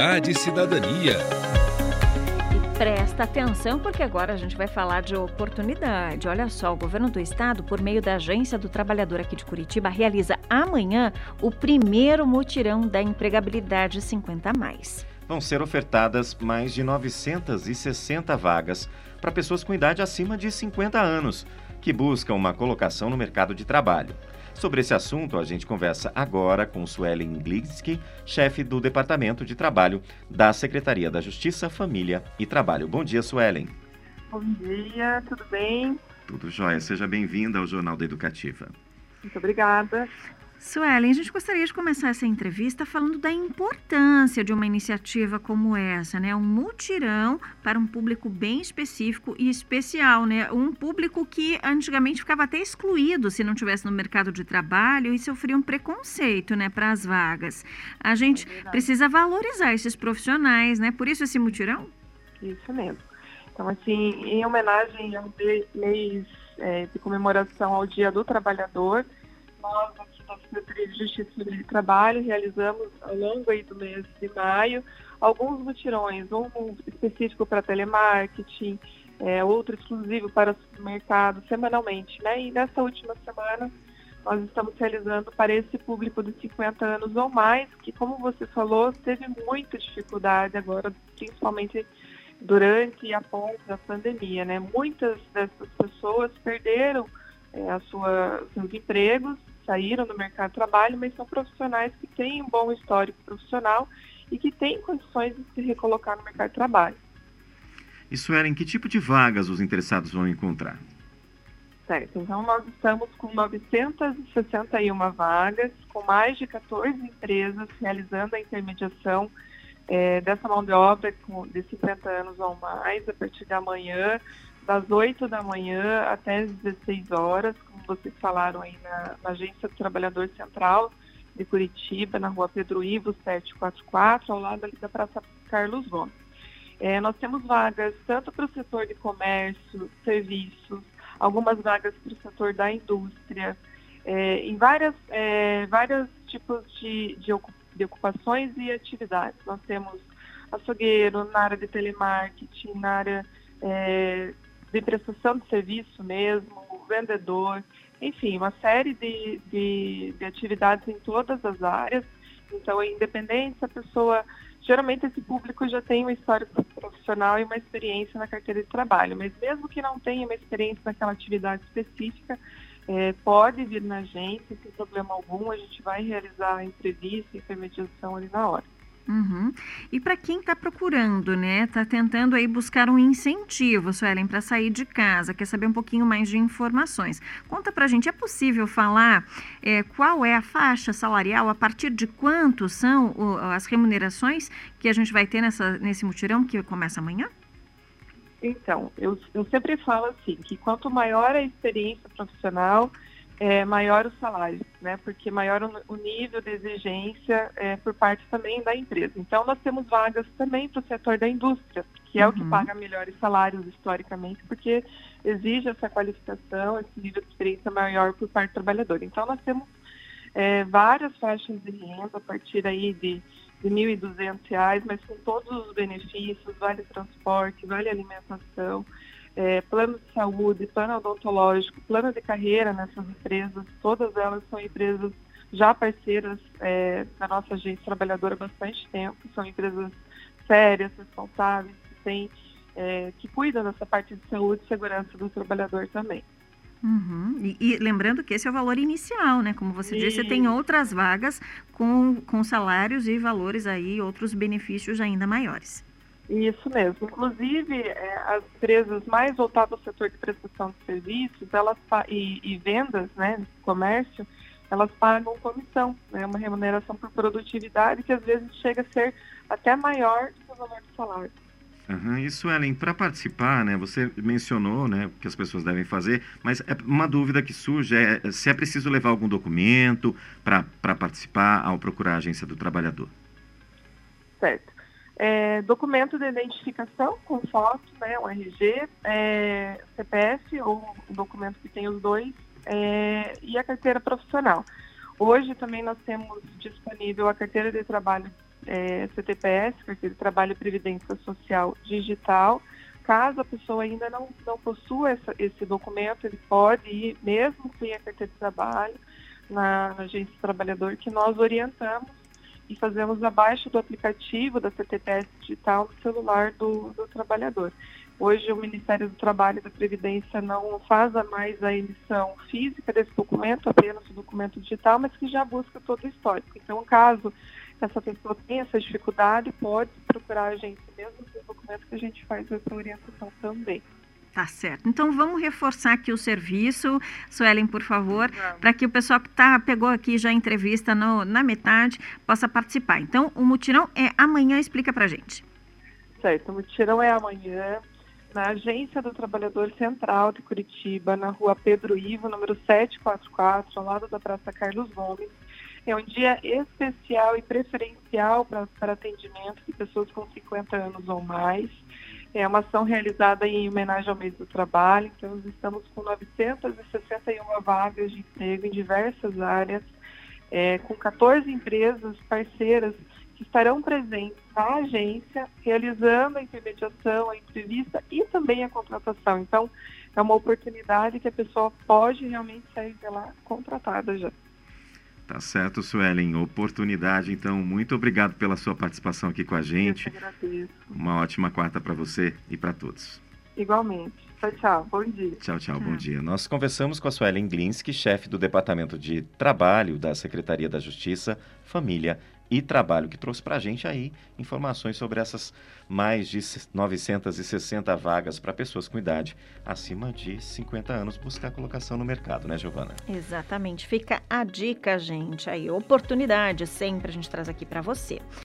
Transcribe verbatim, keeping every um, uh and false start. Empregabilidade e Cidadania. E presta atenção, porque agora a gente vai falar de oportunidade. Olha só, o governo do estado, por meio da Agência do Trabalhador aqui de Curitiba, realiza amanhã o primeiro mutirão da Empregabilidade cinquenta mais. Vão ser ofertadas mais de novecentas e sessenta vagas para pessoas com idade acima de cinquenta anos, que buscam uma colocação no mercado de trabalho. Sobre esse assunto, a gente conversa agora com Suelen Glinski, chefe do Departamento de Trabalho da Secretaria da Justiça, Família e Trabalho. Bom dia, Suelen. Bom dia, tudo bem? Tudo jóia. Seja bem-vinda ao Jornal da Educativa. Muito obrigada. Suelen, a gente gostaria de começar essa entrevista falando da importância de uma iniciativa como essa, né? Um mutirão para um público bem específico e especial, né? Um público que antigamente ficava até excluído se não estivesse no mercado de trabalho e sofria um preconceito, né, para as vagas. A gente é precisa valorizar esses profissionais, né? Por isso esse mutirão? Isso mesmo. Então, assim, em homenagem ao mês é, de comemoração ao Dia do Trabalhador, nós aqui da Secretaria de Justiça e Trabalho realizamos ao longo aí do mês de maio alguns mutirões, um específico para telemarketing, é, outro exclusivo para o supermercado, semanalmente, né? E nessa última semana nós estamos realizando para esse público de cinquenta anos ou mais, que, como você falou, teve muita dificuldade agora, principalmente durante e após a pandemia, né? Muitas dessas pessoas perderam é, a sua, seus empregos, saíram do mercado de trabalho, mas são profissionais que têm um bom histórico profissional e que têm condições de se recolocar no mercado de trabalho. E, Suelen, que tipo de vagas os interessados vão encontrar? Certo, então nós estamos com novecentas e sessenta e uma vagas, com mais de catorze empresas realizando a intermediação é, dessa mão de obra com, de cinquenta anos ou mais, a partir de amanhã, das oito da manhã até as dezesseis horas, como vocês falaram aí na, na Agência do Trabalhador Central de Curitiba, na rua Pedro Ivo, sete quatro quatro, ao lado ali da Praça Carlos Vons. É, nós temos vagas tanto para o setor de comércio, serviços, algumas vagas para o setor da indústria, é, em várias, é, vários tipos de, de ocupações e atividades. Nós temos açougueiro na área de telemarketing, na área é, de prestação de serviço mesmo, vendedor, enfim, uma série de, de, de atividades em todas as áreas. Então, independente se a pessoa, geralmente esse público já tem uma história profissional e uma experiência na carteira de trabalho, mas mesmo que não tenha uma experiência naquela atividade específica, é, pode vir na agência, sem problema algum, a gente vai realizar a entrevista, intermediação ali na hora. Uhum. E para quem está procurando, né, está tentando aí buscar um incentivo, Suelen, para sair de casa, quer saber um pouquinho mais de informações, conta para a gente, é possível falar é, qual é a faixa salarial, a partir de quanto são o, as remunerações que a gente vai ter nessa, nesse mutirão que começa amanhã? Então, eu, eu sempre falo assim, que quanto maior a experiência profissional, É, maior o salário, né? Porque maior o, o nível de exigência é, por parte também da empresa. Então, nós temos vagas também para o setor da indústria, que é uhum. o que paga melhores salários historicamente, porque exige essa qualificação, esse nível de experiência maior por parte do trabalhador. Então, nós temos é, várias faixas de renda a partir aí de, de mil e duzentos reais, mas com todos os benefícios, vale transporte, vale alimentação, É, plano de saúde, plano odontológico, plano de carreira nessas empresas. Todas elas são empresas já parceiras é, da nossa agência trabalhadora há bastante tempo, são empresas sérias, responsáveis, que, tem, é, que cuidam dessa parte de saúde e segurança do trabalhador também. Uhum. E, e lembrando que esse é o valor inicial, né? Como você e... disse, tem outras vagas com, com salários e valores aí, outros benefícios ainda maiores. Isso mesmo. Inclusive, é, as empresas mais voltadas ao setor de prestação de serviços elas, e, e vendas, né, comércio, elas pagam comissão, né, uma remuneração por produtividade que às vezes chega a ser até maior do que o valor do salário. Uhum. Isso, Ellen, para participar, né, você mencionou, né, que as pessoas devem fazer, mas é uma dúvida que surge é se é preciso levar algum documento para participar ao procurar a Agência do Trabalhador. Certo. É, documento de identificação com foto, né, um R G, é, C P F ou um documento que tem os dois é, e a carteira profissional. Hoje também nós temos disponível a carteira de trabalho é, C T P S, Secretaria do Trabalho e Previdência Social Digital. Caso a pessoa ainda não, não possua essa, esse documento, ele pode ir, mesmo sem a carteira de trabalho, na, na Agência do Trabalhador, que nós orientamos e fazemos abaixo do aplicativo da C T P S digital no celular do, do trabalhador. Hoje o Ministério do Trabalho e da Previdência não faz mais a emissão física desse documento, apenas o documento digital, mas que já busca todo o histórico. Então, caso essa pessoa tenha essa dificuldade, pode procurar a gente mesmo com o documento, que a gente faz essa orientação também. Tá certo. Então, vamos reforçar aqui o serviço, Suelen, por favor, para que o pessoal que tá, pegou aqui já a entrevista no, na metade possa participar. Então, o mutirão é amanhã, explica para a gente. Certo, o mutirão é amanhã, na Agência do Trabalhador Central de Curitiba, na rua Pedro Ivo, número sete quatro quatro, ao lado da Praça Carlos Vons. É um dia especial e preferencial para atendimento de pessoas com cinquenta anos ou mais. É uma ação realizada em homenagem ao mês do trabalho. Então, nós estamos com novecentas e sessenta e uma vagas de emprego em diversas áreas, é, com quatorze empresas parceiras que estarão presentes na agência, realizando a intermediação, a entrevista e também a contratação. Então, é uma oportunidade que a pessoa pode realmente sair de lá contratada já. Tá certo, Suelen. Oportunidade, então, muito obrigado pela sua participação aqui com a gente. Eu te agradeço. Uma ótima quarta para você e para todos. Igualmente. Tchau, tchau. Bom dia. Tchau, tchau. Bom dia. Nós conversamos com a Suelen Glinski, chefe do Departamento de Trabalho da Secretaria da Justiça, Família e Trabalho, que trouxe para a gente aí informações sobre essas mais de novecentas e sessenta vagas para pessoas com idade acima de cinquenta anos buscar colocação no mercado, né, Giovana? Exatamente. Fica a dica, gente, aí, oportunidade sempre a gente traz aqui para você.